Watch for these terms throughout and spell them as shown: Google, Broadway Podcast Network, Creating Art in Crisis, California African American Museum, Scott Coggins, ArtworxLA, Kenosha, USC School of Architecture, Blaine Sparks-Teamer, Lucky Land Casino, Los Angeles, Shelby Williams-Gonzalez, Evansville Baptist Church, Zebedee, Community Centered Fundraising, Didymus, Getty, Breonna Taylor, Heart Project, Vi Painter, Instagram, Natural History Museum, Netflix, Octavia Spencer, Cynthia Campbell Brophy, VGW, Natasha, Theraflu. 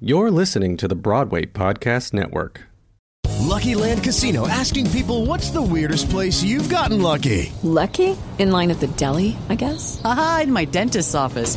You're listening to the Broadway Podcast Network. Lucky Land Casino, asking people, what's the weirdest place you've gotten lucky? Lucky? In line at the deli, I guess? Aha, in my dentist's office.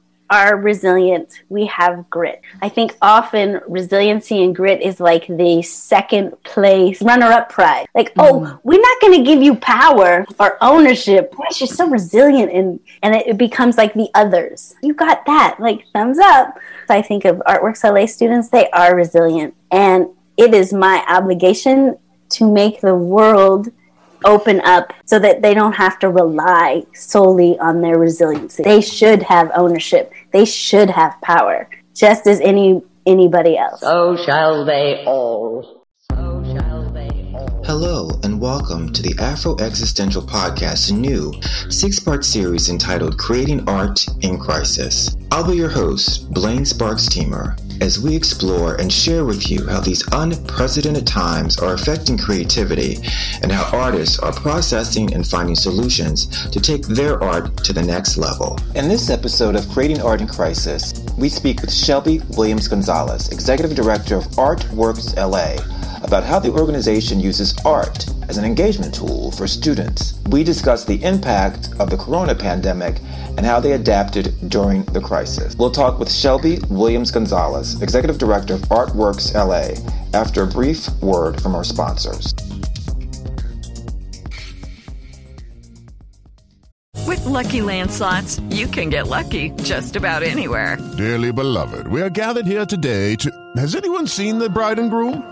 are resilient. We have grit. I think often resiliency and grit is like the second place runner-up pride. Like, oh, we're not going to give you power or ownership. Gosh, you're so resilient. And it becomes like the others. You got that. Like, thumbs up. I think of ArtworxLA students, they are resilient. And it is my obligation to make the world open up so that they don't have to rely solely on their resiliency. They should have ownership. They should have power, just as anybody else. So shall they all. So shall they all. Hello, and welcome to the Afro Existential Podcast's new 6-part series entitled Creating Art in Crisis. I'll be your host, Blaine Sparks-Teamer, as we explore and share with you how these unprecedented times are affecting creativity and how artists are processing and finding solutions to take their art to the next level. In this episode of Creating Art in Crisis, we speak with Shelby Williams-Gonzalez, Executive Director of ArtworxLA, about how the organization uses art as an engagement tool for students. We discuss the impact of the corona pandemic and how they adapted during the crisis. We'll talk with Shelby Williams-Gonzalez, Executive Director of ArtworxLA, after a brief word from our sponsors. With Lucky Land Slots, you can get lucky just about anywhere. Dearly beloved, we are gathered here today to... Has anyone seen the bride and groom?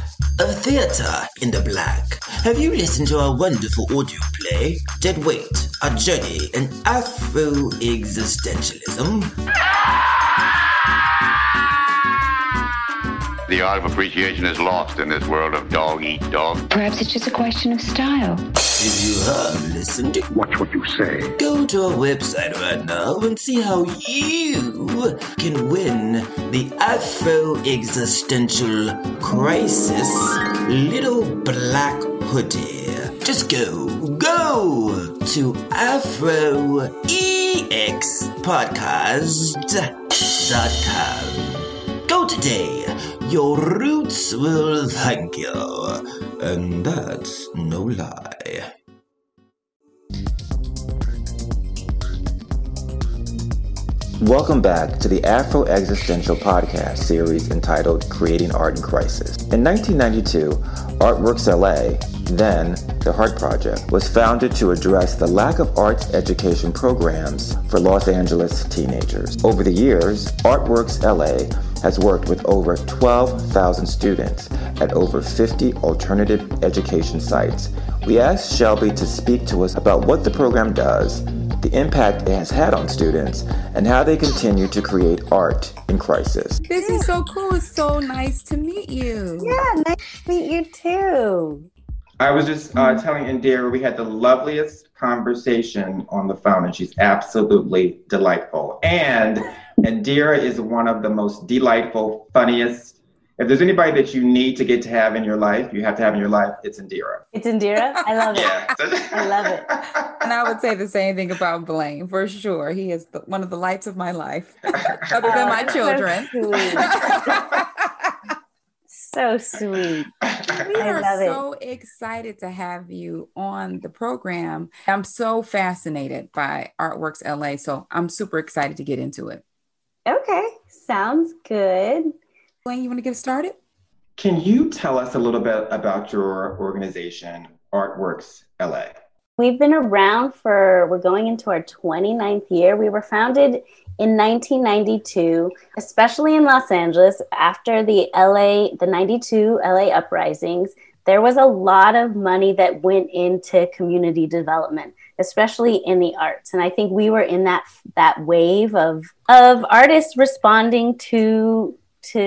of Theatre in the Black. Have you listened to our wonderful audio play, Dead Weight, Our Journey in Afro Existentialism? The art of appreciation is lost in this world of dog eat dog. Perhaps it's just a question of style. If you have listened, watch what you say. Go to our website right now and see how you can win the Afro Existential Crisis Little Black Hoodie. Just go to AfroExPodcast.com. Go today. Your roots will thank you. And that's no lie. Welcome back to the Afro Existential Podcast series entitled Creating Art in Crisis. In 1992, ArtworxLA, then the Heart Project, was founded to address the lack of arts education programs for Los Angeles teenagers. Over the years, ArtworxLA has worked with over 12,000 students at over 50 alternative education sites. We asked Shelby to speak to us about what the program does, the impact it has had on students, and how they continue to create art in crisis. This is so cool. It's so nice to meet you. Yeah, nice to meet you too. I was just telling Indira we had the loveliest conversation on the phone, and she's absolutely delightful. And Indira is one of the most delightful, funniest, If there's anybody that you need to get to have in your life, you have to have in your life, it's Indira. It's Indira? I love it. Yeah. I love it. And I would say the same thing about Blaine, for sure. He is one of the lights of my life, other than my children. So sweet. We are so excited to have you on the program. I'm so fascinated by ArtworxLA, so I'm super excited to get into it. Okay, sounds good. Blaine, you want to get started? Can you tell us a little bit about your organization, ArtworxLA? We've been around we're going into our 29th year. We were founded in 1992, especially in Los Angeles, after the 92 LA uprisings, there was a lot of money that went into community development, especially in the arts. And I think we were in that wave of artists responding to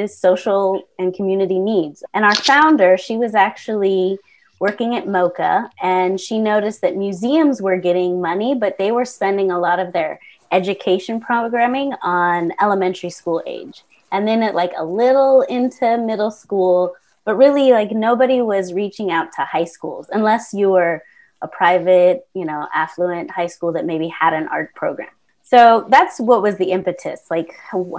social and community needs. And our founder, she was actually working at MoCA, and she noticed that museums were getting money, but they were spending a lot of their education programming on elementary school age, and then at a little into middle school, but really nobody was reaching out to high schools unless you were a private, affluent high school that maybe had an art program. So that's what was the impetus.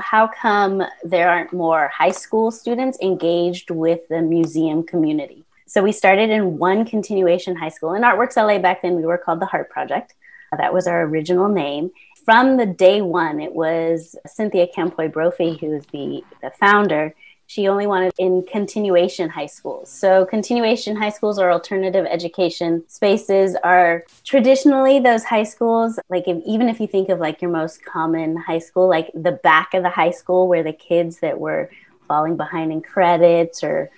How come there aren't more high school students engaged with the museum community? So we started in one continuation high school in ArtworxLA. Back then we were called the Heart Project. That was our original name. From the day one, it was Cynthia Campbell Brophy, who was the founder. She only wanted in continuation high schools. So continuation high schools or alternative education spaces are traditionally those high schools. Even if you think of your most common high school, the back of the high school where the kids that were falling behind in credits or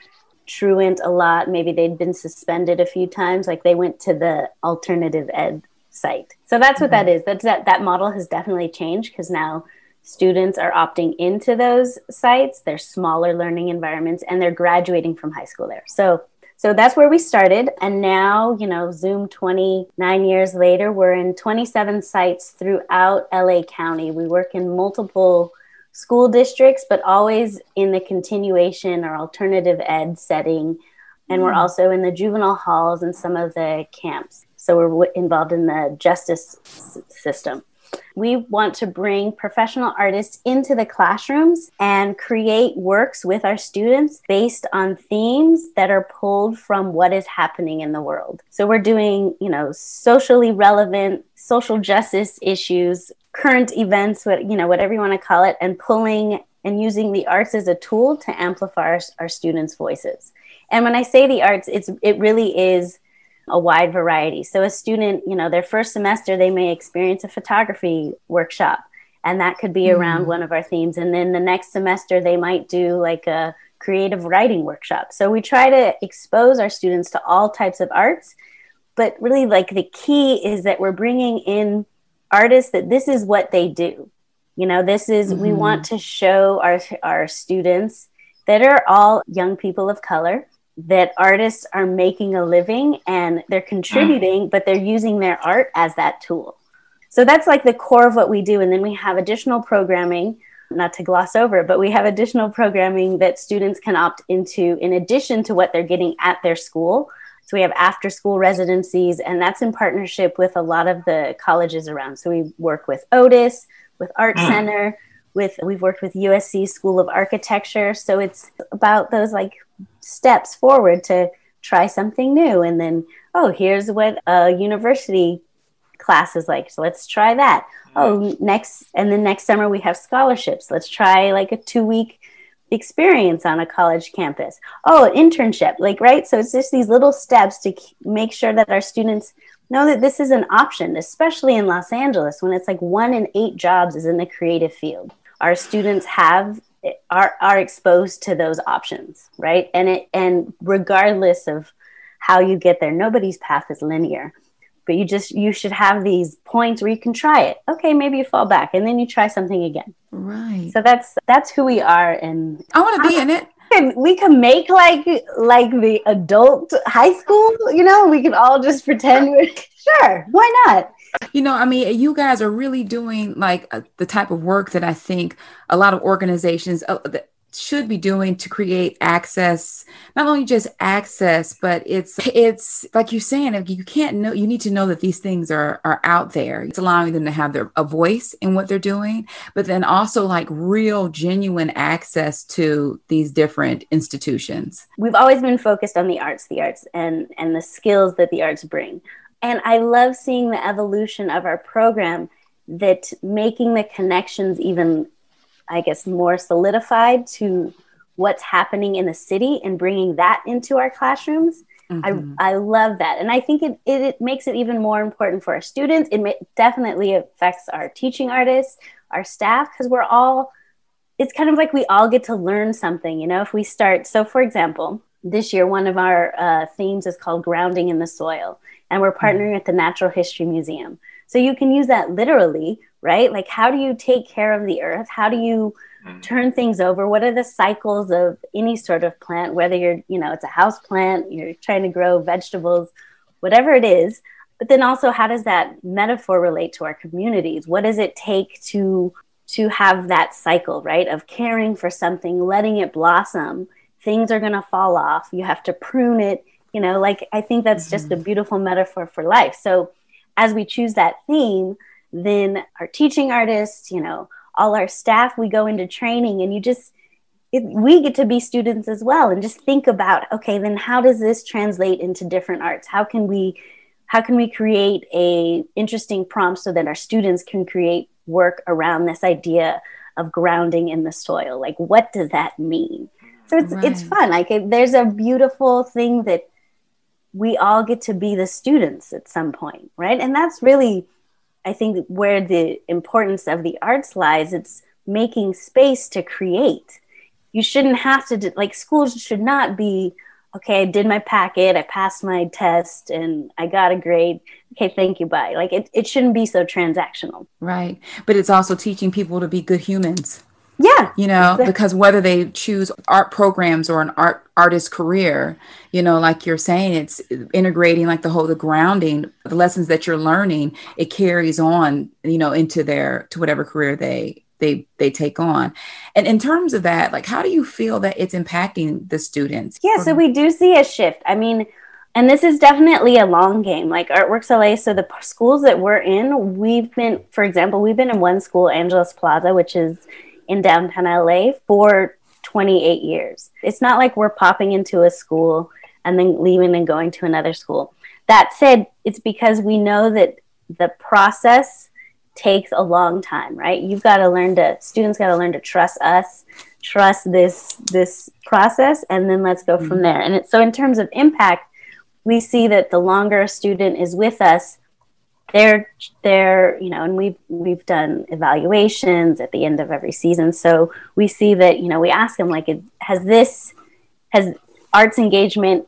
truant a lot, maybe they'd been suspended a few times, they went to the alternative ed site. So that's what that is. That model has definitely changed because now students are opting into those sites. They're smaller learning environments and they're graduating from high school there. So that's where we started. And now, Zoom 29 years later, we're in 27 sites throughout LA County. We work in multiple school districts, but always in the continuation or alternative ed setting. And we're also in the juvenile halls and some of the camps. So we're involved in the justice system. We want to bring professional artists into the classrooms and create works with our students based on themes that are pulled from what is happening in the world. So we're doing, socially relevant, social justice issues, current events, whatever you want to call it, and pulling and using the arts as a tool to amplify our students' voices. And when I say the arts, it really is a wide variety. So a student, their first semester, they may experience a photography workshop, and that could be around one of our themes. And then the next semester, they might do a creative writing workshop. So we try to expose our students to all types of arts, but really the key is that we're bringing in artists that this is what they do. We want to show our students that are all young people of color, that artists are making a living and they're contributing, but they're using their art as that tool. So that's the core of what we do. And then we have additional programming, not to gloss over, but we have additional programming that students can opt into in addition to what they're getting at their school. So we have after school residencies, and that's in partnership with a lot of the colleges around. So we work with Otis, with Art Center, we've worked with USC School of Architecture. So it's about those steps forward to try something new. And then, here's what a university class is like. So let's try that. And then next summer we have scholarships. Let's try a 2-week experience on a college campus. An internship, right? So it's just these little steps to make sure that our students know that this is an option, especially in Los Angeles when it's 1 in 8 jobs is in the creative field. Our students are exposed to those options, right? And regardless of how you get there, nobody's path is linear. But you should have these points where you can try it. Okay, maybe you fall back and then you try something again. Right. So that's who we are, and I want to be in it. We can make the adult high school, we can all just pretend we're sure, why not? You guys are really doing the type of work that I think a lot of organizations should be doing to create access, not only just access, but it's like you're saying, if you can't know, you need to know that these things are out there. It's allowing them to have a voice in what they're doing, but then also like real, genuine access to these different institutions. We've always been focused on the arts and the skills that the arts bring. And I love seeing the evolution of our program, that making the connections even, I guess, more solidified to what's happening in the city and bringing that into our classrooms. Mm-hmm. I love that. And I think it makes it even more important for our students. It definitely affects our teaching artists, our staff, because it's kind of like we all get to learn something, you know, if we start. So for example, this year, one of our themes is called Grounding in the Soil, and we're partnering with the Natural History Museum. So you can use that literally, right? Like, how do you take care of the earth? How do you turn things over? What are the cycles of any sort of plant, whether you're, you know, it's a house plant, you're trying to grow vegetables, whatever it is. But then also, how does that metaphor relate to our communities? What does it take to have that cycle, right? Of caring for something, letting it blossom. Things are going to fall off. You have to prune it. You know, like, I think that's just a beautiful metaphor for life. So as we choose that theme, then our teaching artists, you know, all our staff, we go into training, and we get to be students as well. And just think about, okay, then how does this translate into different arts? How can we create a interesting prompt so that our students can create work around this idea of grounding in the soil? Like, what does that mean? So it's fun. Like, there's a beautiful thing that we all get to be the students at some point, right? And that's really, I think, where the importance of the arts lies. It's making space to create. You shouldn't have to, like, schools should not be, okay, I did my packet, I passed my test, and I got a grade. Okay, thank you, bye. Like, it shouldn't be so transactional. Right. But it's also teaching people to be good humans. Yeah. You know, exactly. Because whether they choose art programs or an artist career, you know, like you're saying, it's integrating like the grounding, the lessons that you're learning, it carries on, you know, into to whatever career they take on. And in terms of that, like, how do you feel that it's impacting the students? Yeah. So we do see a shift. I mean, and this is definitely a long game, like ArtworxLA. So the schools that we're in, for example, we've been in one school, Angeles Plaza, which is in downtown LA, for 28 years. It's not like we're popping into a school and then leaving and going to another school. That said, it's because we know that the process takes a long time, right? Students got to learn to trust us, trust this process, and then let's go from there. And so in terms of impact, we see that the longer a student is with us, they're, you know, and we've done evaluations at the end of every season. So we see that, you know, we ask them, like, has arts engagement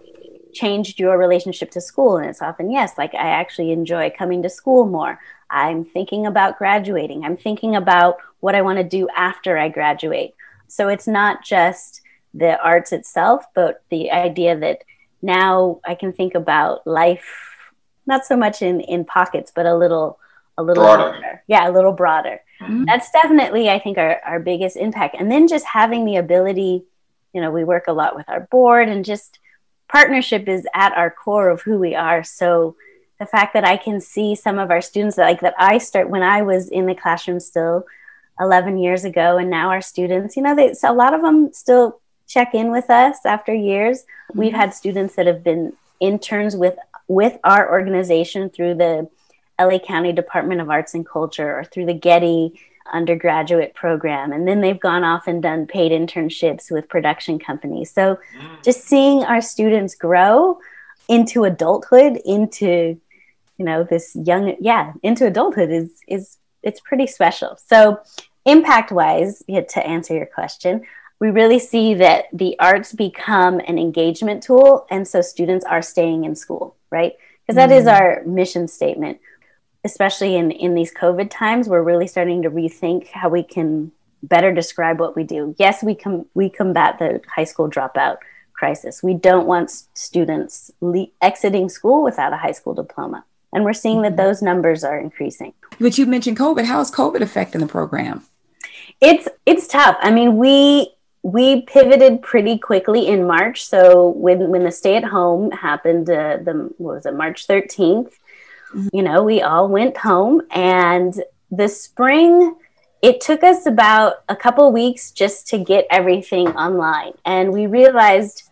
changed your relationship to school? And it's often, yes, like, I actually enjoy coming to school more. I'm thinking about graduating. I'm thinking about what I want to do after I graduate. So it's not just the arts itself, but the idea that now I can think about life, not so much in pockets, but a little broader. Yeah, a little broader. Mm-hmm. That's definitely, I think, our biggest impact. And then just having the ability, you know, we work a lot with our board, and just partnership is at our core of who we are. So the fact that I can see some of our students that I start when I was in the classroom still 11 years ago, and now our students, you know, so a lot of them still check in with us after years. Mm-hmm. We've had students that have been interns with our organization through the LA County Department of Arts and Culture, or through the Getty undergraduate program. And then they've gone off and done paid internships with production companies. So just seeing our students grow into adulthood, into, you know, into adulthood is it's pretty special. So impact wise, to answer your question, we really see that the arts become an engagement tool. And so students are staying in school, right? Because that is our mission statement, especially in these COVID times. We're really starting to rethink how we can better describe what we do. Yes, we combat the high school dropout crisis. We don't want students exiting school without a high school diploma. And we're seeing that those numbers are increasing. But you mentioned COVID. How is COVID affecting the program? It's tough. I mean, we pivoted pretty quickly in March. So when the stay at home happened, March 13th, you know, we all went home. And the spring, it took us about a couple weeks just to get everything online. And we realized,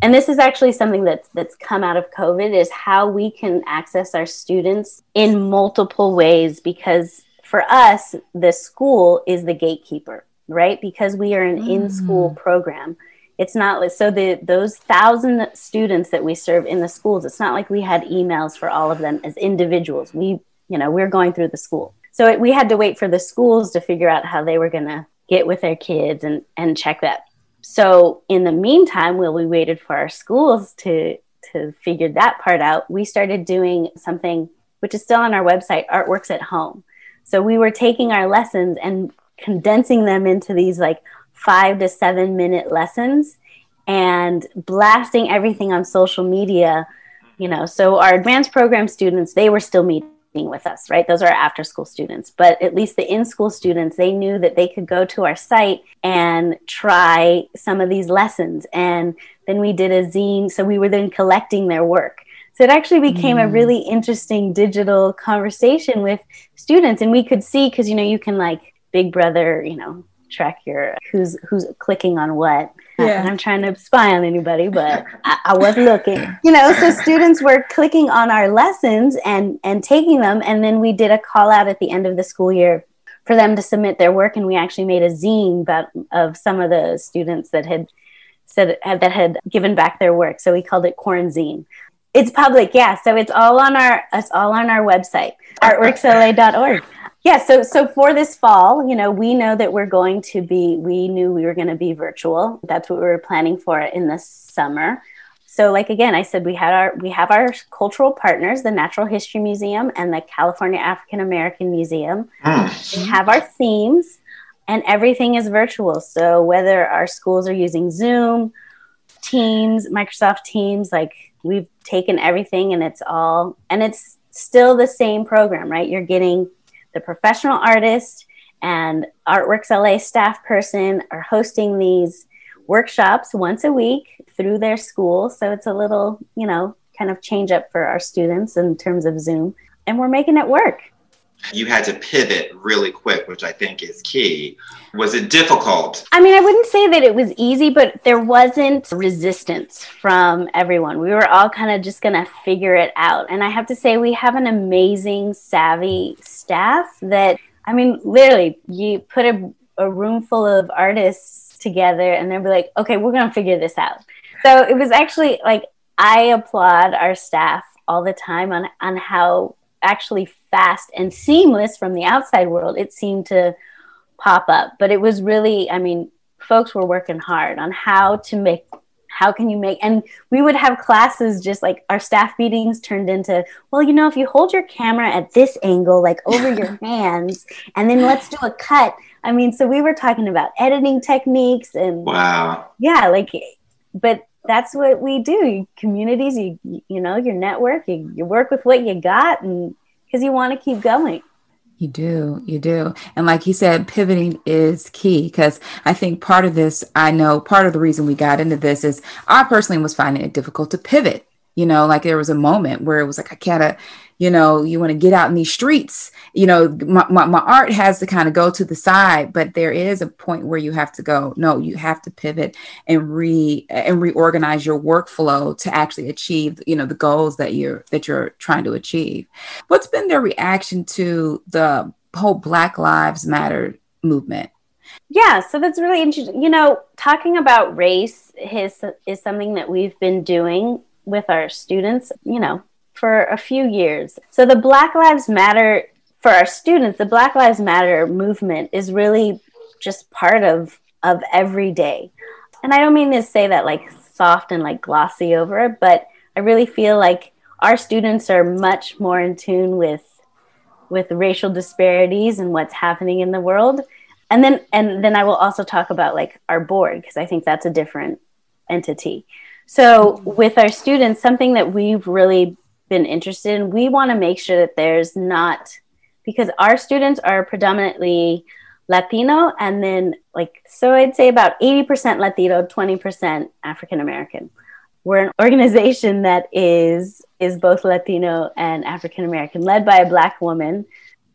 and this is actually something that's come out of COVID, is how we can access our students in multiple ways. Because for us, the school is the gatekeeper, right? Because we are an in-school program. It's not, so those 1,000 students that we serve in the schools, it's not like we had emails for all of them as individuals. We're going through the school. So we had to wait for the schools to figure out how they were going to get with their kids and check that. So in the meantime, while we waited for our schools to figure that part out, we started doing something which is still on our website, Artworx at Home. So we were taking our lessons and condensing them into these 5 to 7 minute lessons and blasting everything on social media, you know. So our advanced program students, they were still meeting with us, right? Those are after school students, but at least the in-school students, they knew that they could go to our site and try some of these lessons. And then we did a zine. So we were then collecting their work. So it actually became a really interesting digital conversation with students. And we could see, because, you know, you can Big Brother, you know, track your who's clicking on what. Yeah. And I'm trying to spy on anybody, but I was looking, you know, so students were clicking on our lessons and taking them. And then we did a call out at the end of the school year for them to submit their work. And we actually made a zine of some of the students that had said that had given back their work. So we called it Corn Zine. It's public. Yeah. So it's all on our website, artworxla.org. Yeah, so for this fall, you know, we know that we were going to be virtual. That's what we were planning for in the summer. So again, I said we have our cultural partners, the Natural History Museum and the California African American Museum. We have our themes and everything is virtual. So whether our schools are using Zoom, Teams, Microsoft Teams, we've taken everything and it's still the same program, right? You're getting the professional artist and ArtworxLA staff person are hosting these workshops once a week through their school. So it's a little, you know, kind of change up for our students in terms of Zoom. And we're making it work. You had to pivot really quick, which I think is key. Was it difficult? I mean, I wouldn't say that it was easy, but there wasn't resistance from everyone. We were all kind of just going to figure it out. And I have to say, we have an amazing, savvy staff that, I mean, literally, you put a room full of artists together and they'll be like, okay, we're going to figure this out. So it was actually I applaud our staff all the time on how actually fast and seamless from the outside world it seemed to pop up. But it was really, I mean, folks were working hard on how can you make, and we would have classes just our staff meetings turned into, well, you know, if you hold your camera at this angle, over your hands, and then let's do a cut. I mean, so we were talking about editing techniques and wow. Yeah. But that's what we do. Communities, you know, your network, you work with what you got, and because you want to keep going. You do. And like you said, pivoting is key, because I think part of the reason we got into this is I personally was finding it difficult to pivot. You know, there was a moment where it was I gotta, you know, you want to get out in these streets, you know, my art has to kind of go to the side, but there is a point where you have to go. No, you have to pivot and reorganize your workflow to actually achieve, you know, the goals that you're trying to achieve. What's been their reaction to the whole Black Lives Matter movement? Yeah, so that's really interesting. You know, talking about race is something that we've been doing with our students, you know, for a few years. So the Black Lives Matter, for our students, the Black Lives Matter movement is really just part of every day. And I don't mean to say that soft and glossy over it, but I really feel our students are much more in tune with racial disparities and what's happening in the world. And then I will also talk about our board, because I think that's a different entity. So with our students, something that we've really been interested in, we want to make sure that there's not, because our students are predominantly Latino, and then so I'd say about 80% Latino, 20% African American. We're an organization that is both Latino and African American, led by a Black woman.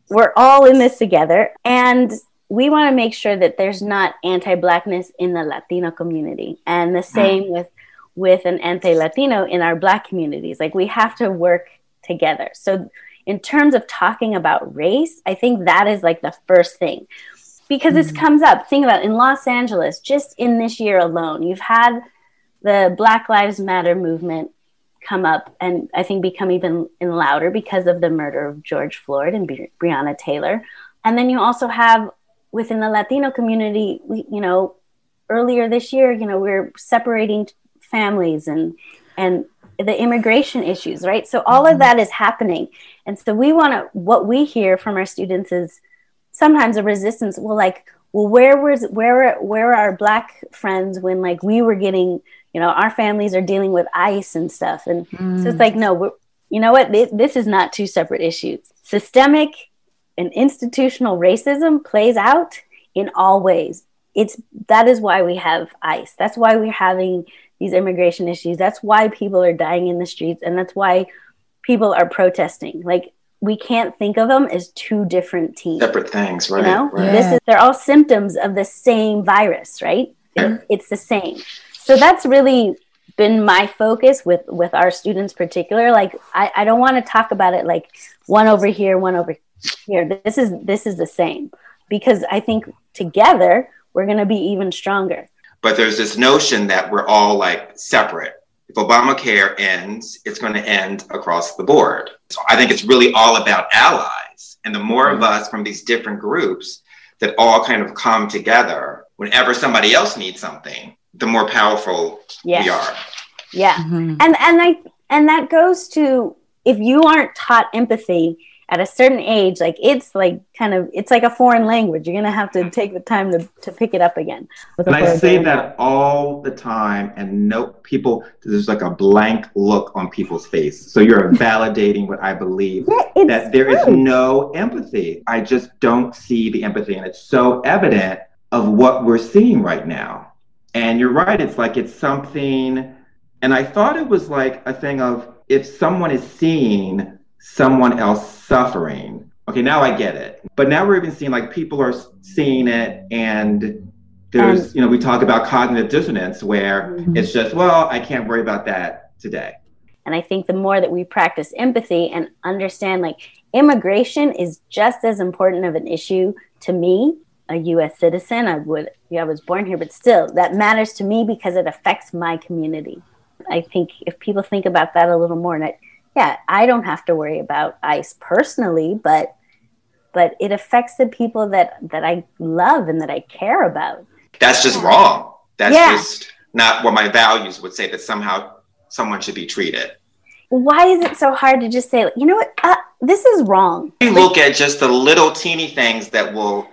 We're all in this together, and we want to make sure that there's not anti-Blackness in the Latino community, and the same with an anti-Latino in our Black communities. We have to work together. So in terms of talking about race, I think that is the first thing, because this comes up. Think about in Los Angeles, just in this year alone, you've had the Black Lives Matter movement come up, and I think become even louder because of the murder of George Floyd and Breonna Taylor. And then you also have within the Latino community, earlier this year, we're separating families and the immigration issues, right? So all of that is happening. And so we want to, what we hear from our students is sometimes a resistance. Well, where were our Black friends when we were getting, our families are dealing with ICE and stuff. And so it's no, you know what? This is not two separate issues. Systemic and institutional racism plays out in all ways. That is why we have ICE. That's why we're having these immigration issues. That's why people are dying in the streets. And that's why people are protesting. We can't think of them as two different teams. Separate things, right? Right. They're all symptoms of the same virus, right? Yeah. It's the same. So that's really been my focus with our students in particular. I don't want to talk about it one over here, one over here. This is the same, because I think together we're going to be even stronger. But there's this notion that we're all separate. If Obamacare ends, it's going to end across the board. So I think it's really all about allies. And the more of us from these different groups that all kind of come together, whenever somebody else needs something, the more powerful we are. Yeah. Mm-hmm. And that goes to, if you aren't taught empathy at a certain age, it's like a foreign language. You're going to have to take the time to pick it up again. And I say that all the time, and there's a blank look on people's face. So you're validating what I believe, that there is no empathy. I just don't see the empathy. And it's so evident of what we're seeing right now. And you're right. It's it's something. And I thought it was a thing of, if someone is seeing someone else suffering. Okay, now I get it. But now we're even seeing people are seeing it, and there's, we talk about cognitive dissonance, where it's just, I can't worry about that today. And I think the more that we practice empathy and understand, immigration is just as important of an issue to me, a U.S. citizen. I was born here, but still, that matters to me because it affects my community. I think if people think about that a little more, I don't have to worry about ICE personally, but it affects the people that I love and that I care about. That's just wrong. That's just not what my values would say, that somehow someone should be treated. Why is it so hard to just say, you know what, this is wrong? You look at just the little teeny things that will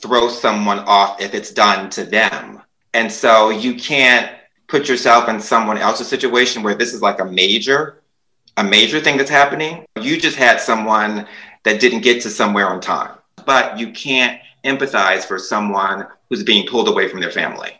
throw someone off if it's done to them. And so you can't put yourself in someone else's situation where this is a major thing that's happening. You just had someone that didn't get to somewhere on time, but you can't empathize for someone who's being pulled away from their family.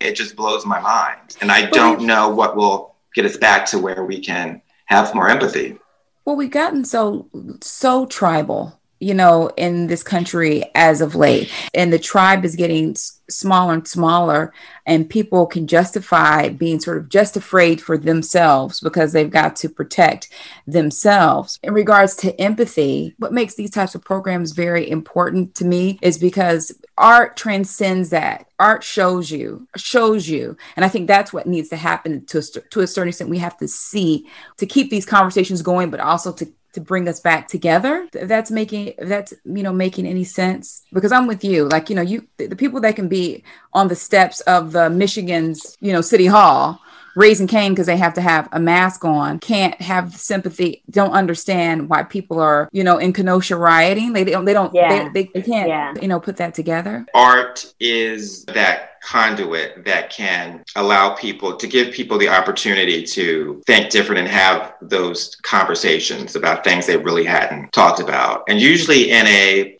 It just blows my mind. And I don't know what will get us back to where we can have more empathy. Well, we've gotten so tribal, in this country as of late, and the tribe is getting smaller and smaller, and people can justify being sort of just afraid for themselves because they've got to protect themselves. In regards to empathy, what makes these types of programs very important to me is because art transcends that. Art shows you. And I think that's what needs to happen to a certain extent. We have to see to keep these conversations going, but also to bring us back together. That's making any sense, because I'm with you. The people that can be on the steps of the Michigan's, city hall, raising Cain because they have to have a mask on, can't have sympathy, don't understand why people are, in Kenosha rioting. They don't, they can't, put that together. Art is that conduit that can allow people to give people the opportunity to think different and have those conversations about things they really hadn't talked about. And usually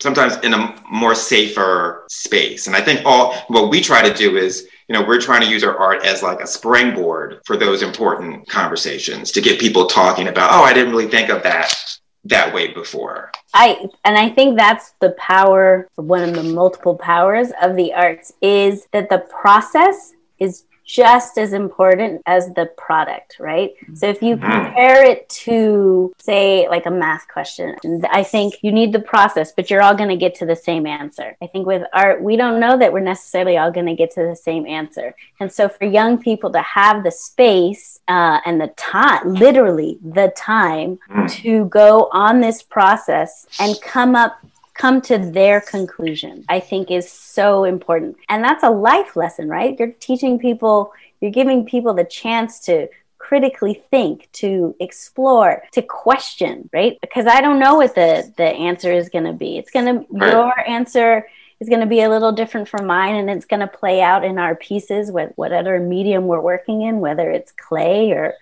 sometimes in a more safer space. And I think what we try to do is, you know, we're trying to use our art as like a springboard for those important conversations to get people talking about, oh, I didn't really think of that way before. I think that's the power, one of the multiple powers of the arts, is that the process is just as important as the product, right? So if you compare it to, say, like a math question, I think you need the process, but you're all going to get to the same answer. I think with art, we don't know that we're necessarily all going to get to the same answer. And so for young people to have the space and the time, literally the time, to go on this process and come to their conclusion, I think is so important. And that's a life lesson, right? You're teaching people, you're giving people the chance to critically think, to explore, to question, right? Because I don't know what the answer is going to be. Your answer is going to be a little different from mine, and it's going to play out in our pieces with what other medium we're working in, whether it's clay or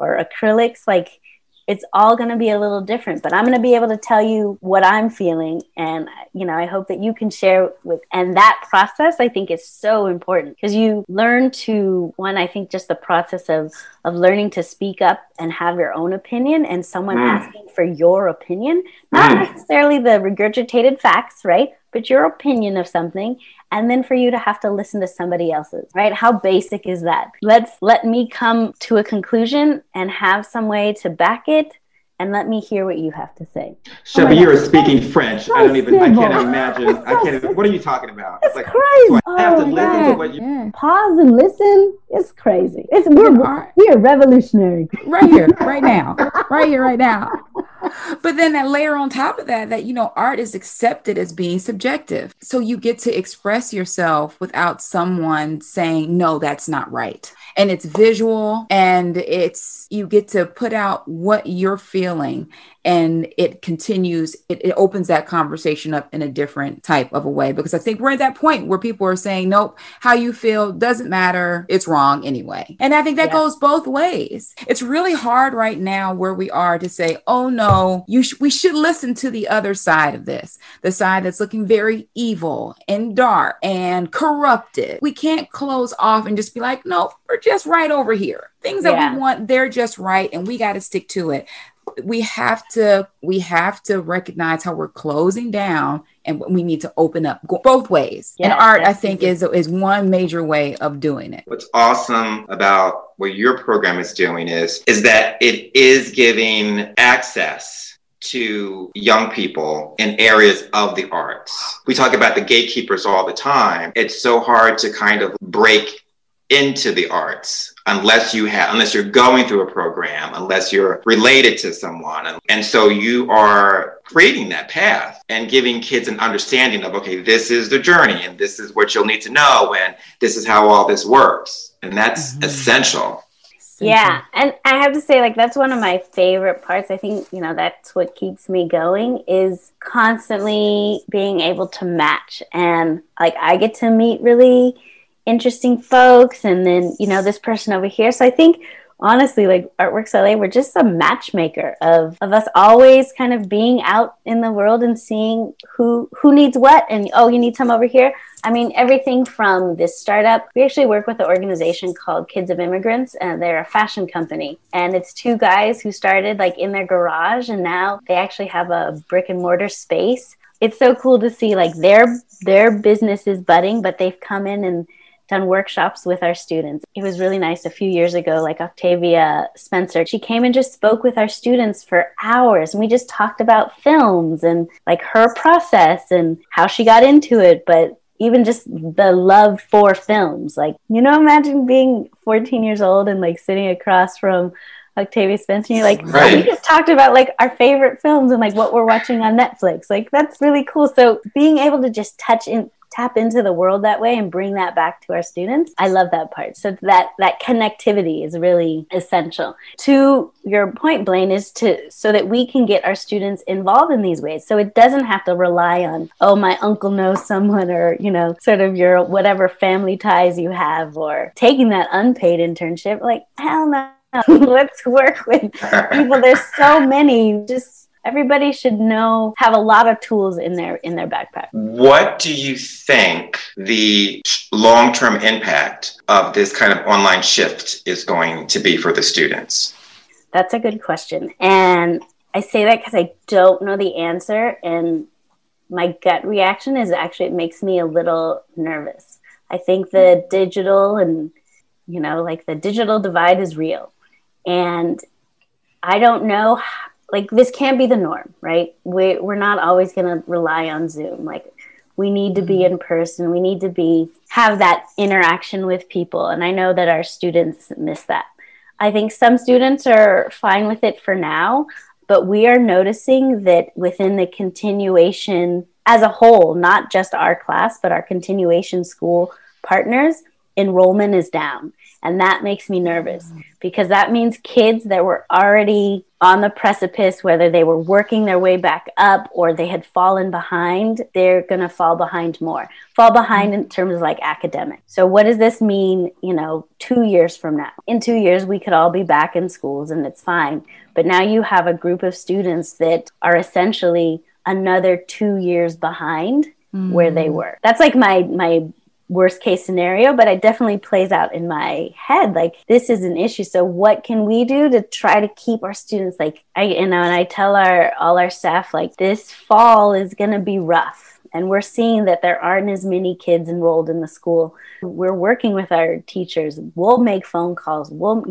acrylics. Like, it's all going to be a little different, but I'm going to be able to tell you what I'm feeling. And, you know, I hope that you can share and that process, I think, is so important, because you learn to, one, I think just the process of learning to speak up and have your own opinion, and someone asking for your opinion, not necessarily the regurgitated facts, right? But your opinion of something, and then for you to have to listen to somebody else's, right? How basic is that? Let me come to a conclusion and have some way to back it, and let me hear what you have to say. Shelby, you are speaking French. So I can't imagine. What are you talking about? It's like, crazy. So I have to listen to what you... Yeah. Pause and listen. It's crazy. We're revolutionary. Right here, right now. Right here, right now. But then that layer on top of that, you know, art is accepted as being subjective. So you get to express yourself without someone saying, no, that's not right. And it's visual, and you get to put out what you're feeling, and it continues. It opens that conversation up in a different type of a way, because I think we're at that point where people are saying, nope, how you feel doesn't matter. It's wrong anyway. And I think that goes both ways. It's really hard right now where we are to say, oh no, we should listen to the other side of this, the side that's looking very evil and dark and corrupted. We can't close off and just be like, nope, we're just right over here. Things that we want, they're just right, and we got to stick to it. We have to recognize how we're closing down, and we need to open up both ways. Yeah, and art, I think, is one major way of doing it. What's awesome about what your program is doing is that it is giving access to young people in areas of the arts. We talk about the gatekeepers all the time. It's so hard to kind of break into the arts unless you're going through a program, unless you're related to someone. And so you are creating that path and giving kids an understanding of, okay, this is the journey, and this is what you'll need to know, and this is how all this works. And that's essential. Yeah. And I have to say, like, that's one of my favorite parts. I think, you know, that's what keeps me going, is constantly being able to match. And like, I get to meet really interesting folks, and then, you know, this person over here. So I think, honestly, like, ArtworxLA, we're just a matchmaker of us always kind of being out in the world and seeing who needs what, and, oh, you need some over here. I mean, everything from this startup. We actually work with an organization called Kids of Immigrants, and they're a fashion company. And it's two guys who started like in their garage, and now they actually have a brick and mortar space. It's so cool to see like their business is budding, but they've come in and done workshops with our students. It was really nice. A few years ago, like Octavia Spencer, she came and just spoke with our students for hours. And we just talked about films and like her process and how she got into it. But even just the love for films, like, you know, imagine being 14 years old and like sitting across from Octavia Spencer, you're like, right. We just talked about like our favorite films and like what we're watching on Netflix. Like, that's really cool. So being able to just touch in tap into the world that way and bring that back to our students. I love that part. So that connectivity is really essential. To your point, Blaine, so that we can get our students involved in these ways. So it doesn't have to rely on, oh, my uncle knows someone, or, sort of your whatever family ties you have, or taking that unpaid internship. Like, hell no. Let's work with people. There's so many, just everybody should know, have a lot of tools in their backpack. What do you think the long-term impact of this kind of online shift is going to be for the students? That's a good question. And I say that because I don't know the answer. And my gut reaction is actually, it makes me a little nervous. I think the digital and, the digital divide is real. And I don't know, this can't be the norm, right? We're not always going to rely on Zoom. We need to be in person. We need to have that interaction with people. And I know that our students miss that. I think some students are fine with it for now, but we are noticing that within the continuation as a whole, not just our class, but our continuation school partners, enrollment is down. And that makes me nervous, because that means kids that were already on the precipice, whether they were working their way back up or they had fallen behind, they're going to fall behind more. Fall behind in terms of academic. So what does this mean, 2 years from now? In 2 years, we could all be back in schools and it's fine. But now you have a group of students that are essentially another 2 years behind where they were. That's my worst case scenario, but it definitely plays out in my head. This is an issue. So what can we do to try to keep our students? And I tell all our staff, this fall is going to be rough. And we're seeing that there aren't as many kids enrolled in the school. We're working with our teachers. We'll make phone calls. We'll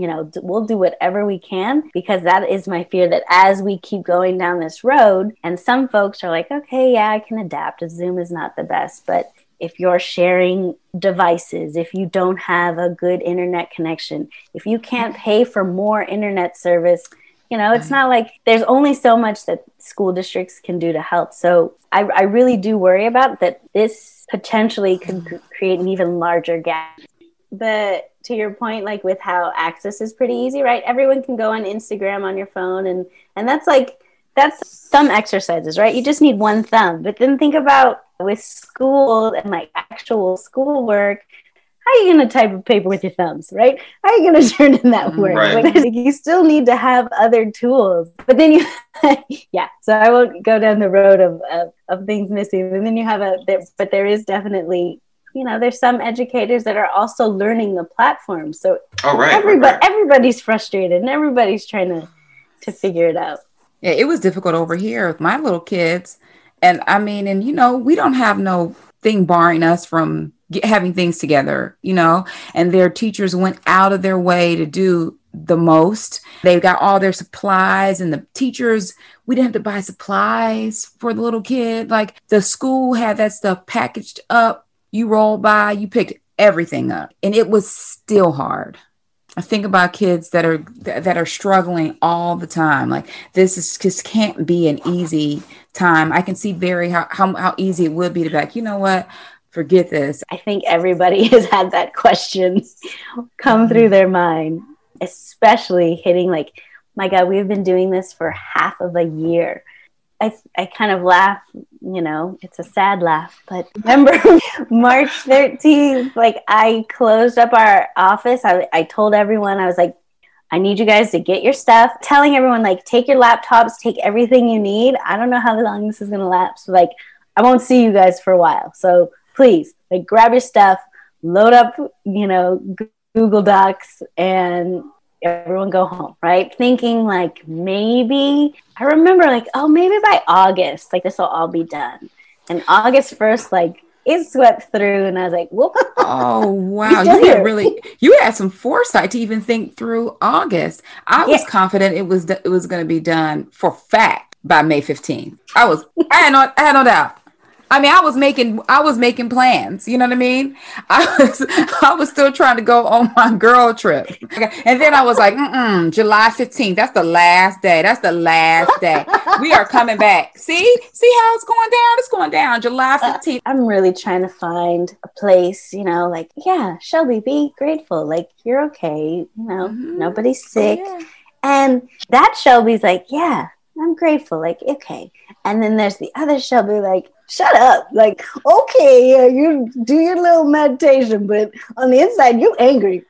do whatever we can, because that is my fear, that as we keep going down this road, and some folks are okay, yeah, I can adapt. Zoom is not the best, but if you're sharing devices, if you don't have a good internet connection, if you can't pay for more internet service, it's not there's only so much that school districts can do to help. So I really do worry about that. This potentially could create an even larger gap. But to your point, with how access is pretty easy, right? Everyone can go on Instagram on your phone. And that's that's thumb exercises, right? You just need one thumb. But then think about with school and actual schoolwork, how are you going to type a paper with your thumbs, right? How are you going to turn in that work? Right. You still need to have other tools. But then so I won't go down the road of things missing. And then you have but there is definitely, there's some educators that are also learning the platform. So everybody's frustrated and everybody's trying to figure it out. Yeah, it was difficult over here with my little kids. And we don't have no thing barring us from having things together, and their teachers went out of their way to do the most. They've got all their supplies, and the teachers, we didn't have to buy supplies for the little kid. The school had that stuff packaged up. You rolled by, you picked everything up, and it was still hard. I think about kids that are struggling all the time. This is just can't be an easy time. I can see very how easy it would be to be like, you know what, forget this. I think everybody has had that question come through their mind, especially hitting my God, we've been doing this for half of a year. I kind of laugh, it's a sad laugh, but remember March 13th, I closed up our office. I told everyone, I was like, I need you guys to get your stuff, telling everyone, take your laptops, take everything you need. I don't know how long this is going to lapse. I won't see you guys for a while. So please, grab your stuff, load up, Google Docs, and everyone go home, right? Thinking maybe, I remember oh, maybe by August, this will all be done. And August 1st, it swept through, and I was like, whoa. Oh, wow. You had some foresight to even think through August. I was confident it was going to be done for fact by May 15th. I had no doubt. I mean, I was making plans. You know what I mean? I was still trying to go on my girl trip. And then I was like, July 15th. That's the last day. We are coming back. See how it's going down? It's going down July 15th. I'm really trying to find a place, you know, like, yeah, Shelby, be grateful. Like, you're okay. You know, nobody's sick. Oh, yeah. And that Shelby's like, yeah, I'm grateful. Like, okay. And then there's the other Shelby, like, shut up. Like, okay, you do your little meditation, but on the inside, you angry.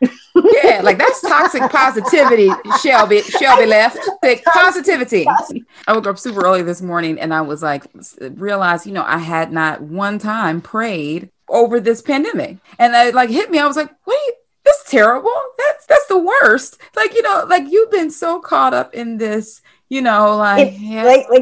Yeah, like that's toxic positivity, Shelby. Shelby left. Like, positivity. I woke up super early this morning and I was like, realized, you know, I had not one time prayed over this pandemic. And it like hit me. I was like, wait, that's terrible. That's the worst. Like, you know, like you've been so caught up in this, you know, like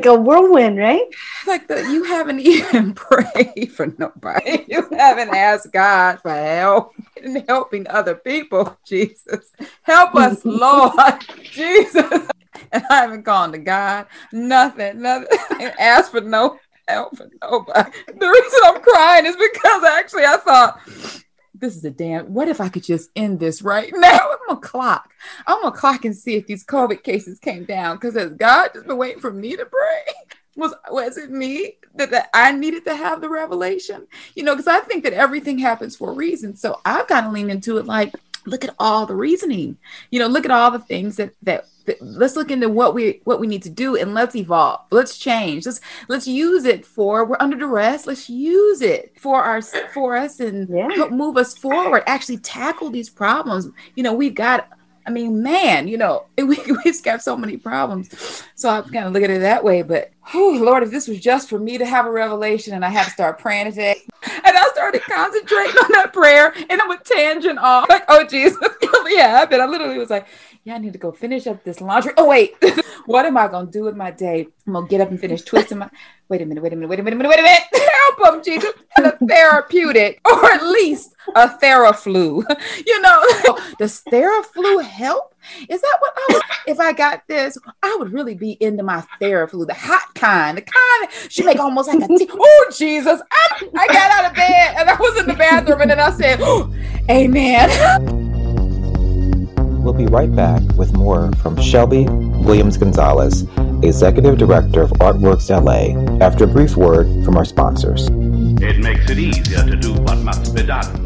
a whirlwind, right? Like you haven't even prayed for nobody. You haven't asked God for help in helping other people. Jesus, help us, Lord. Jesus. And I haven't gone to God. Nothing. Asked for no help for nobody. The reason I'm crying is because actually I thought, this is a damn, what if I could just end this right now? I'm gonna clock and see if these COVID cases came down, because has God just been waiting for me to pray? Was it me that I needed to have the revelation? You know, because I think that everything happens for a reason. So I've got to lean into it like, look at all the reasoning, you know, look at all the things that let's look into what we need to do, and let's evolve. Let's change. Let's use it for, we're under duress. Let's use it for us and help move us forward, actually tackle these problems. You know, we've got, I mean, man, you know, we've got so many problems. So I kind of look at it that way, but oh Lord, if this was just for me to have a revelation and I had to start praying today. And I started concentrating on that prayer and I would tangent off like, oh Jesus, yeah. But I literally was like, yeah, I need to go finish up this laundry. Oh wait, what am I going to do with my day? I'm going to get up and finish twisting my, wait a minute. Help them, Jesus. A therapeutic, or at least a Theraflu, you know. Does Theraflu help? Is that what if I got this, I would really be into my Theraflu, the hot kind, she make almost like a tea. Oh, Jesus. I got out of bed and I was in the bathroom and then I said, oh, amen. We'll be right back with more from Shelby Williams-Gonzalez, Executive Director of ArtworxLA, after a brief word from our sponsors. It makes it easier to do what must be done.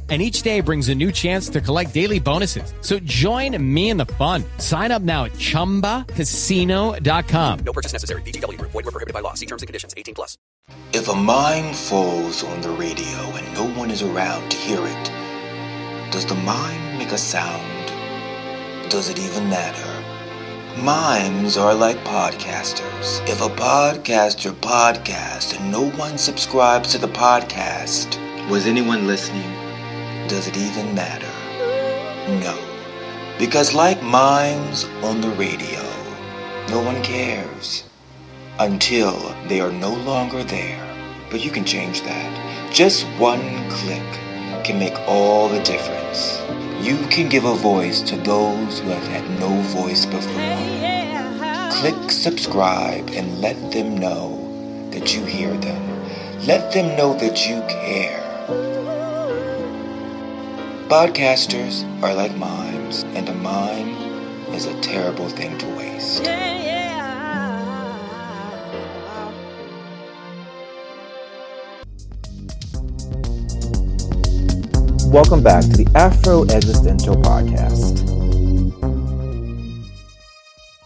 And each day brings a new chance to collect daily bonuses. So join me in the fun. Sign up now at ChumbaCasino.com. No purchase necessary. VGW. Void where prohibited by law. See terms and conditions. 18+. If a mime falls on the radio and no one is around to hear it, does the mime make a sound? Does it even matter? Mimes are like podcasters. If a podcaster podcasts and no one subscribes to the podcast, was anyone listening? Does it even matter? No. Because like mimes on the radio, no one cares. Until they are no longer there. But you can change that. Just one click can make all the difference. You can give a voice to those who have had no voice before. Click subscribe and let them know that you hear them. Let them know that you care. Podcasters are like mimes, and a mime is a terrible thing to waste. Welcome back to the Afro Existential Podcast.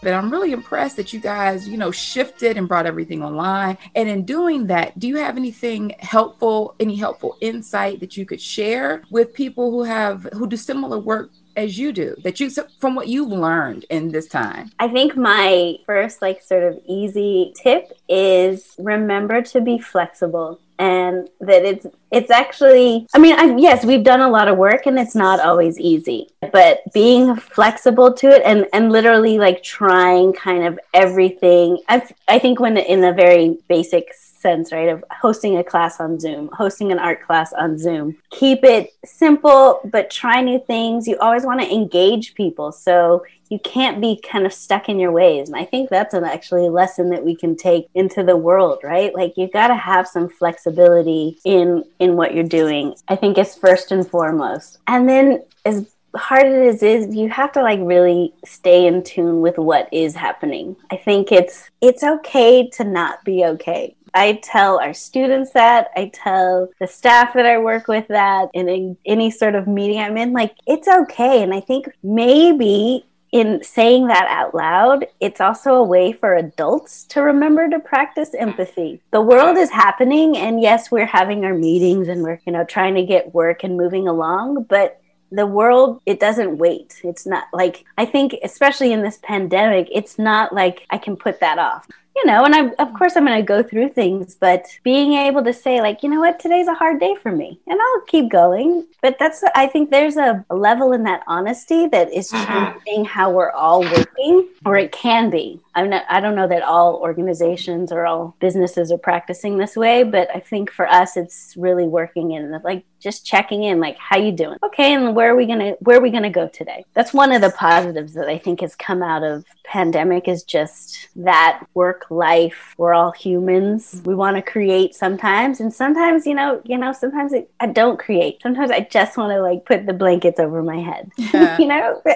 But I'm really impressed that you guys, you know, shifted and brought everything online. And in doing that, do you have anything helpful, any helpful insight that you could share with people who do similar work as you do, that you, from what you've learned in this time? I think my first sort of easy tip is remember to be flexible. And that it's actually, yes, we've done a lot of work and it's not always easy, but being flexible to it and literally trying kind of everything. I think when in a very basic sense, right, of hosting a class on Zoom, hosting an art class on Zoom, keep it simple, but try new things. You always want to engage people. So you can't be kind of stuck in your ways. And I think that's actually a lesson that we can take into the world, right? You've got to have some flexibility in what you're doing. I think it's first and foremost. And then as hard as it is, you have to really stay in tune with what is happening. I think it's okay to not be okay. I tell our students that, I tell the staff that I work with that, and in any sort of meeting I'm in, it's okay. And I think maybe in saying that out loud, it's also a way for adults to remember to practice empathy. The world is happening, and yes, we're having our meetings and we're, trying to get work and moving along, but the world, it doesn't wait. It's not I think, especially in this pandemic, it's not I can put that off. And of course I'm going to go through things, but being able to say you know what, today's a hard day for me and I'll keep going. But that's, I think there's a level in that honesty that is changing how we're all working, or it can be. I don't know that all organizations or all businesses are practicing this way, but I think for us, it's really working in just checking in, how you doing? Okay. And where are we going to go today? That's one of the positives that I think has come out of pandemic is just that work life. We're all humans. We want to create sometimes. And sometimes, sometimes I don't create. Sometimes I just want to put the blankets over my head, yeah.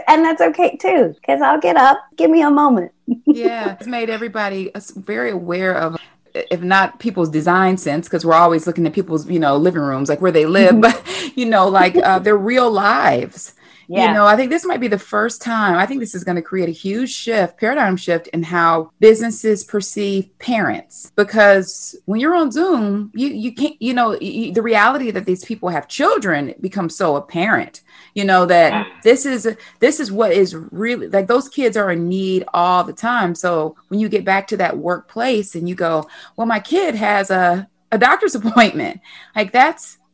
And that's okay too, because I'll get up. Give me a moment. Yeah, it's made everybody very aware of, if not people's design sense, because we're always looking at people's, living rooms, where they live, but, their real lives. Yeah. I think this might be the first time. I think this is going to create a huge paradigm shift in how businesses perceive parents. Because when you're on Zoom, you can't, the reality that these people have children becomes so apparent, that this is what is really those kids are in need all the time. So when you get back to that workplace and you go, well, my kid has a doctor's appointment,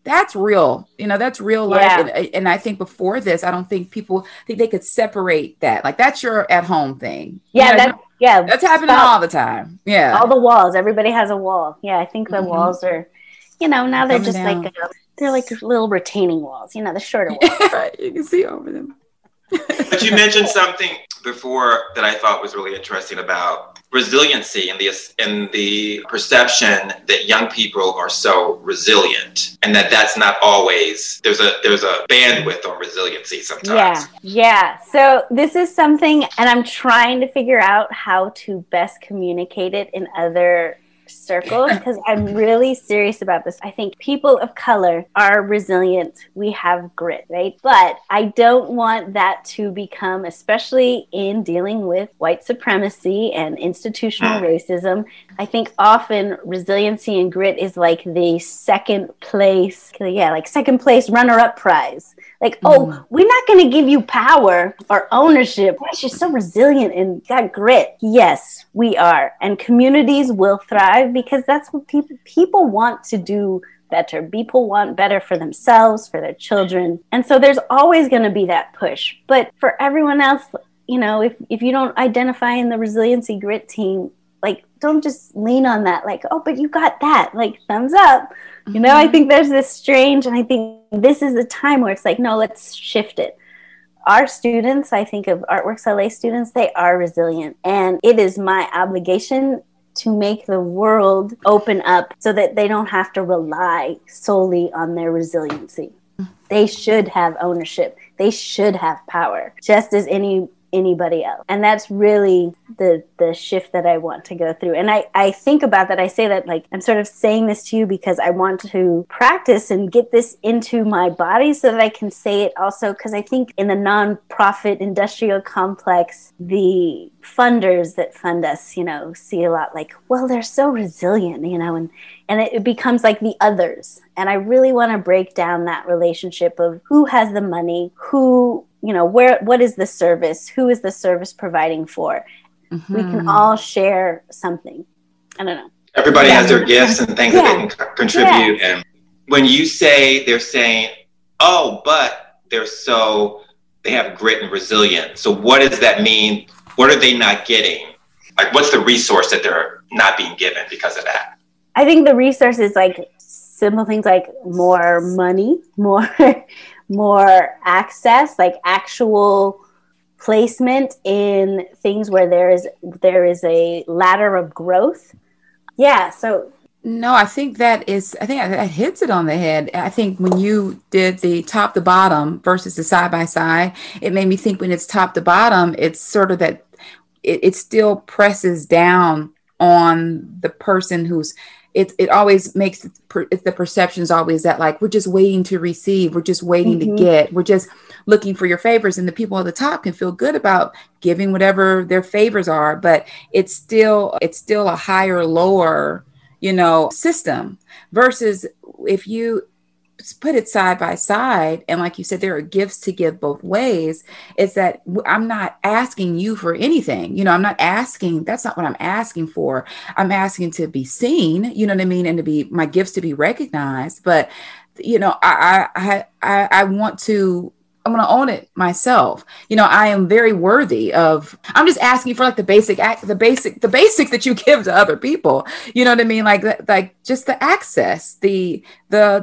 that's real, that's real life. Yeah. And I think before this, I don't think people think they could separate that. That's your at home thing. Yeah. That's happening all the time. Yeah. All the walls, everybody has a wall. Yeah. I think the walls are, now they're just down. They're little retaining walls, the shorter walls. Yeah, you can see over them. But you mentioned something before that I thought was really interesting about resiliency and the perception that young people are so resilient, and that's not always, there's a bandwidth on resiliency sometimes. Yeah. So this is something, and I'm trying to figure out how to best communicate it in other circles, because I'm really serious about this. I think people of color are resilient. We have grit, right? But I don't want that to become, especially in dealing with white supremacy and institutional racism. I think often resiliency and grit is the second place runner-up prize. We're not going to give you power or ownership. Gosh, you're so resilient and got grit. Yes, we are. And communities will thrive because that's what people want to do better. People want better for themselves, for their children. And so there's always going to be that push. But for everyone else, if you don't identify in the resiliency grit team, don't just lean on that. Oh, but you got that. Thumbs up. I think there's this strange, and I think this is the time where it's no, let's shift it. Our students, I think of ArtworxLA students, they are resilient. And it is my obligation to make the world open up so that they don't have to rely solely on their resiliency. They should have ownership. They should have power, just as anybody else. And that's really the shift that I want to go through. And I think about that. I say that I'm sort of saying this to you because I want to practice and get this into my body so that I can say it also, because I think in the nonprofit industrial complex, the funders that fund us, see a lot well, they're so resilient, and it becomes the others. And I really want to break down that relationship of who has the money, who you know, where, what is the service? Who is the service providing for? Mm-hmm. We can all share something. I don't know. Everybody has their gifts and things that they can contribute. And when you say, they're saying, oh, but they're so, they have grit and resilience. So what does that mean? What are they not getting? Like, what's the resource that they're not being given because of that? I think the resource is like simple things like more money, more access, like actual placement in things where there is a ladder of growth. Yeah. So no, I think that hits it on the head. I think when you did the top to bottom versus the side by side, it made me think when it's top to bottom, it's sort of that it still presses down on the person who's, it always makes the perception's always that like, we're just waiting to receive. We're just waiting to get, we're just looking for your favors, and the people at the top can feel good about giving whatever their favors are, but it's still a higher, lower, you know, system versus if you put it side by side. And like you said, there are gifts to give both ways. It's that I'm not asking you for anything. You know, I'm not asking, that's not what I'm asking for. I'm asking to be seen, you know what I mean? And to be, my gifts to be recognized. But, you know, I want to, I'm going to own it myself. You know, I am very worthy of, I'm just asking for like the basic that you give to other people. You know what I mean? Like just the access, the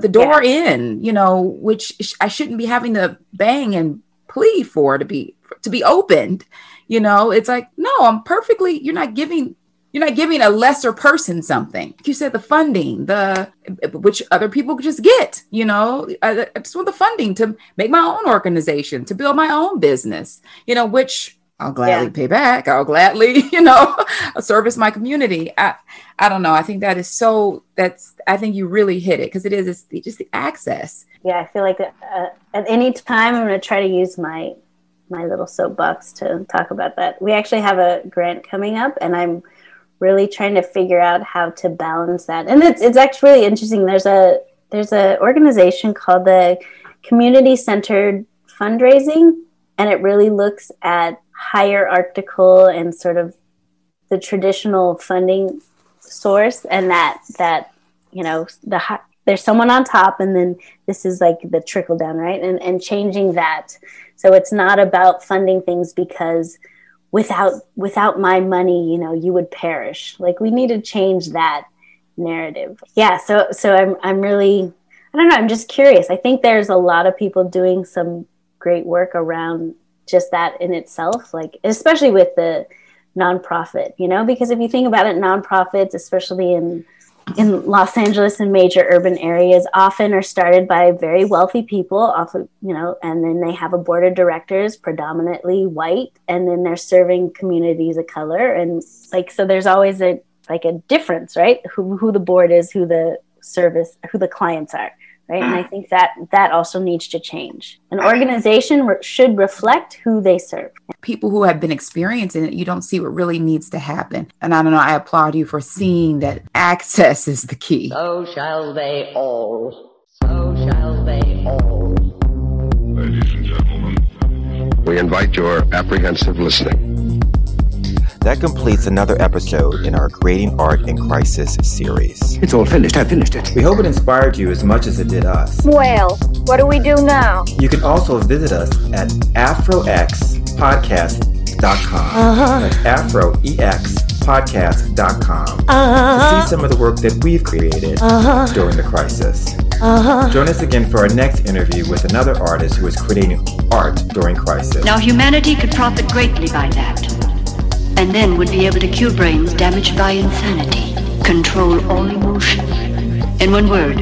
door in, you know, which I shouldn't be having to bang and plead for to be opened. You know, it's like, no, I'm perfectly, you're not giving a lesser person something. You said the funding, which other people could just get, you know, I just want the funding to make my own organization, to build my own business, you know, which I'll gladly pay back. I'll gladly, you know, service my community. I don't know. I think that is I think you really hit it because it's just the access. Yeah. I feel like at any time I'm going to try to use my little soapbox to talk about that. We actually have a grant coming up and I'm really trying to figure out how to balance that. And it's actually interesting. There's a organization called the Community Centered Fundraising, and it really looks at hierarchical and sort of the traditional funding source, and that you know, there's someone on top, and then this is like the trickle down, right? And changing that. So it's not about funding things because without my money, you know, you would perish. Like we need to change that narrative. Yeah. So I'm really, I don't know. I'm just curious. I think there's a lot of people doing some great work around just that in itself. Like, especially with the nonprofit, you know, because if you think about it, nonprofits, especially in Los Angeles and major urban areas, often are started by very wealthy people, often, you know, and then they have a board of directors, predominantly white, and then they're serving communities of color. And like, so there's always a difference, right? Who the board is, who the service, who the clients are, right? And I think that also needs to change. An organization should reflect who they serve. People who have been experiencing it, you don't see what really needs to happen. And I don't know, I applaud you for seeing that access is the key. So shall they all. So shall they all. Ladies and gentlemen, we invite your apprehensive listening. That completes another episode in our Creating Art in Crisis series. It's all finished. I finished it. We hope it inspired you as much as it did us. Well, what do we do now? You can also visit us at AfroXPodcast.com. That's AfroEXPodcast.com to see some of the work that we've created during the crisis. Join us again for our next interview with another artist who is creating art during crisis. Now, humanity could profit greatly by that. And then would be able to cure brains damaged by insanity, control all emotion. In one word,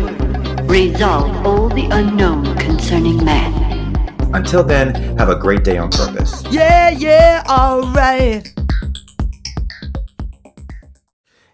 resolve all the unknown concerning man. Until then, have a great day on purpose. Yeah, yeah, all right.